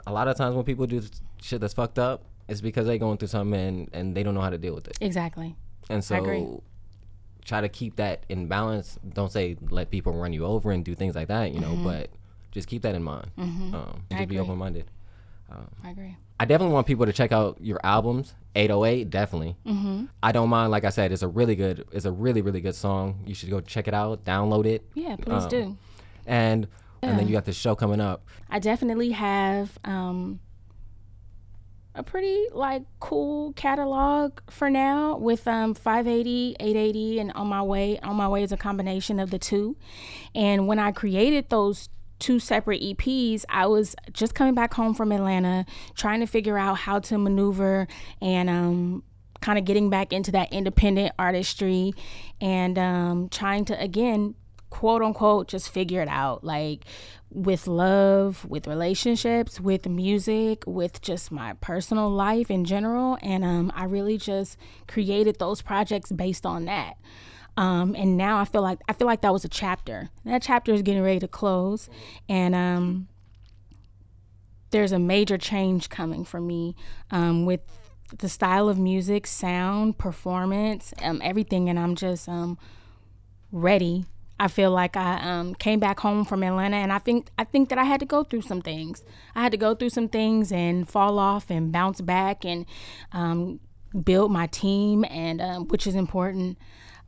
a lot of times when people do shit that's fucked up, it's because they're going through something and, and they don't know how to deal with it. Exactly. And so. I agree. Try to keep that in balance. Don't say let people run you over and do things like that, you know, mm-hmm. but just keep that in mind. Mm-hmm. Um, and just be open-minded. Um, I agree. I definitely want people to check out your albums. eight oh eight, definitely. Mm-hmm. I Don't Mind, like I said, it's a really good, it's a really, really good song. You should go check it out, download it. Yeah, please um, do. And yeah. and then you got this show coming up. I definitely have um, a pretty like cool catalog for now with um five eighty, eight eighty, and on my way on my way is a combination of the two. And when I created those two separate E Ps, I was just coming back home from Atlanta, trying to figure out how to maneuver and um kind of getting back into that independent artistry, and um trying to, again, quote unquote, just figure it out, like with love, with relationships, with music, with just my personal life in general. And um, I really just created those projects based on that. Um, and now I feel like I feel like that was a chapter. That chapter is getting ready to close, and um, there's a major change coming for me um, with the style of music, sound, performance, um, everything. And I'm just um, ready. I feel like I um, came back home from Atlanta, and I think I think that I had to go through some things. I had to go through some things and fall off and bounce back and um, build my team, and um, which is important.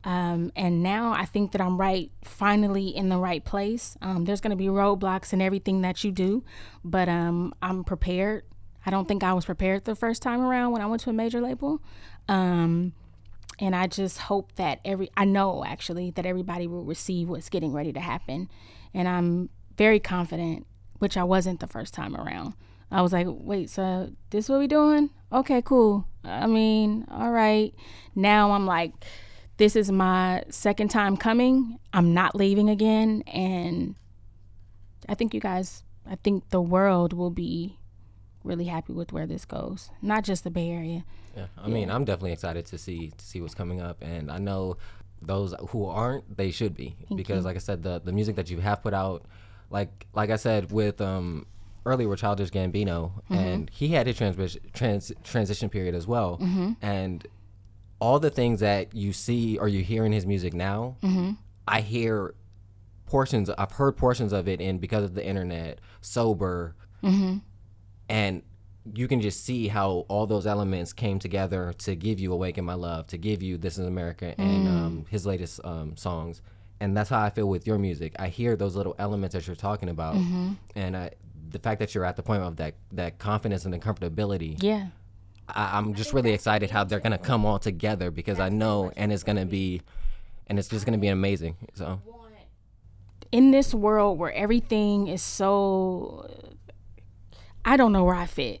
Um, and now I think that I'm right, finally in the right place. Um, there's going to be roadblocks in everything that you do, but um, I'm prepared. I don't think I was prepared the first time around when I went to a major label. Um, and I just hope that every, I know actually that everybody will receive what's getting ready to happen. And I'm very confident, which I wasn't the first time around. I was like, wait, so this is what we doing? Okay, cool. I mean, all right. Now I'm like, this is my second time coming. I'm not leaving again. And I think you guys, I think the world will be really happy with where this goes, not just the Bay Area. Yeah, I yeah. mean, I'm definitely excited to see to see what's coming up, and I know those who aren't, they should be. Thank because, you. Like I said, the the music that you have put out, like like I said with um earlier with Childish Gambino, mm-hmm. and he had his trans- trans- transition period as well, mm-hmm. and all the things that you see or you hear in his music now, mm-hmm. I hear portions. I've heard portions of it in because of the internet, sober. Mm-hmm. And you can just see how all those elements came together to give you Awaken My Love, to give you This Is America, and mm. um, his latest um, songs. And that's how I feel with your music. I hear those little elements that you're talking about. Mm-hmm. And I, the fact that you're at the point of that, that confidence and the comfortability. Yeah. I, I'm just really excited how they're going to come all together, because I know, and it's going to be, and it's just going to be amazing. So, in this world where everything is so... I don't know where I fit.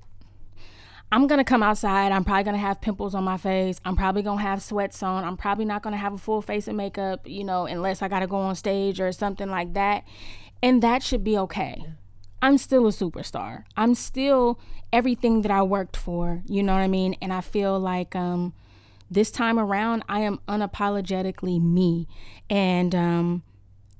I'm gonna come outside, I'm probably gonna have pimples on my face, I'm probably gonna have sweats on, I'm probably not gonna have a full face of makeup, you know, unless I gotta go on stage or something like that. And that should be okay. I'm still a superstar. I'm still everything that I worked for, you know what I mean? And I feel like um, this time around, I am unapologetically me. And um,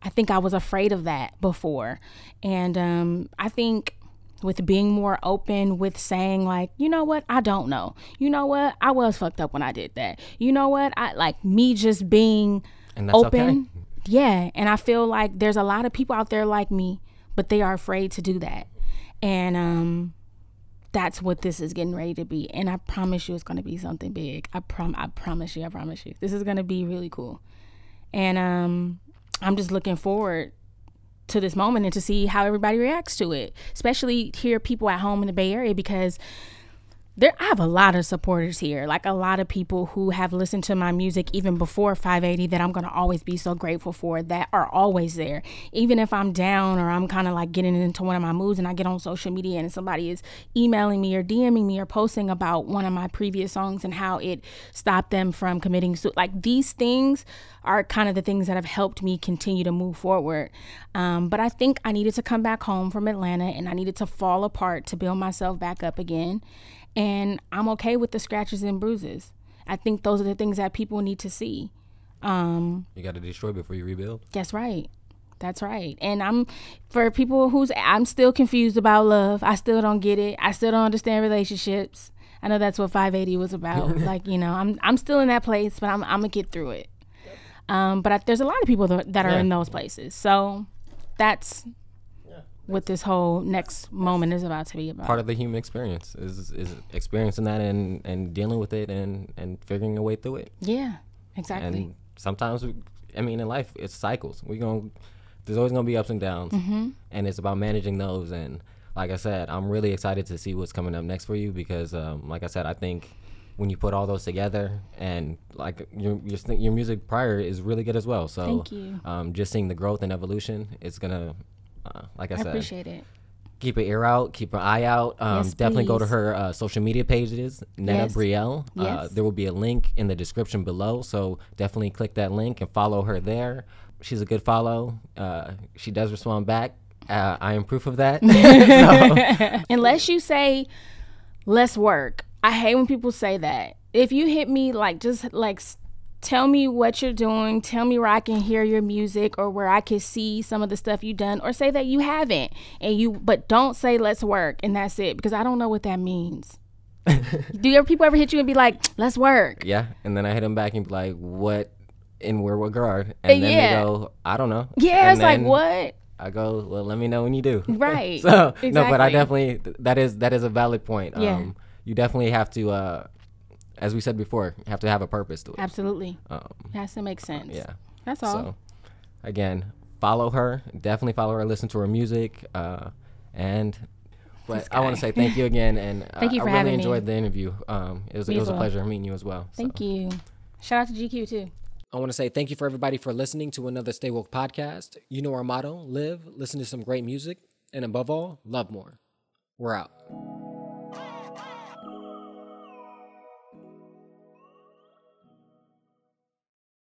I think I was afraid of that before. And um, I think, with being more open, with saying like, you know what, I don't know. You know what, I was fucked up when I did that. You know what, I like me just being and that's open. Okay. Yeah, and I feel like there's a lot of people out there like me, but they are afraid to do that. And um, that's what this is getting ready to be. And I promise you it's gonna be something big. I prom- I promise you, I promise you. This is gonna be really cool. And um, I'm just looking forward to this moment and to see how everybody reacts to it, especially here people at home in the Bay Area, because there I have a lot of supporters here, like a lot of people who have listened to my music even before five eighty that I'm going to always be so grateful for, that are always there. Even if I'm down or I'm kind of like getting into one of my moods and I get on social media and somebody is emailing me or DMing me or posting about one of my previous songs and how it stopped them from committing suicide. Like these things are kind of the things that have helped me continue to move forward. Um, but I think I needed to come back home from Atlanta and I needed to fall apart to build myself back up again. And I'm okay with the scratches and bruises. I think those are the things that people need to see. Um, you got to destroy before you rebuild. That's right. That's right. And I'm, for people who's, I'm still confused about love. I still don't get it. I still don't understand relationships. I know that's what five eighty was about. Like, you know, I'm I'm still in that place, but I'm I'm gonna get through it. Um, but I, there's a lot of people that, that are yeah. in those places. So that's. What this whole next moment is about to be about. Part of the human experience is is experiencing that and, and dealing with it and, and figuring a way through it. Yeah, exactly. And sometimes, we, I mean, in life, it's cycles. We're gonna, there's always going to be ups and downs, mm-hmm. and it's about managing those. And like I said, I'm really excited to see what's coming up next for you because, um, like I said, I think when you put all those together and like your your, your music prior is really good as well. So thank you. Um, just seeing the growth and evolution, it's going to... Uh, like I, I said, appreciate it. Keep an ear out, keep an eye out. Um, yes, definitely please. Go to her uh, social media pages, Netta yes. Brielle. Uh, yes. There will be a link in the description below, so definitely click that link and follow her there. She's a good follow. Uh, she does respond back. Uh, I am proof of that. So. Unless you say, let's work. I hate when people say that. If you hit me, like, just like, tell me what you're doing. Tell me where I can hear your music or where I can see some of the stuff you've done, or say that you haven't. And you, but don't say let's work and that's it, because I don't know what that means. Do your people ever hit you and be like, let's work? Yeah. And then I hit them back and be like, what, in where regard? And yeah. then they go, I don't know. Yeah, and it's like, what? I go, well, let me know when you do. Right. So, exactly. No, but I definitely, that is that is a valid point. Yeah. Um, you definitely have to, uh, as we said before, have to have a purpose to it. Absolutely. Um, it has to make sense. Yeah. That's all. So, again, follow her. Definitely follow her. Listen to her music. Uh, and... But I want to say thank you again, and thank you I, for I really having enjoyed me. The interview. Um, it was me it was well. a pleasure meeting you as well. Thank so. you. Shout out to G Q too. I want to say thank you for everybody for listening to another Stay Woke podcast. You know our motto: live, listen to some great music, and above all, love more. We're out.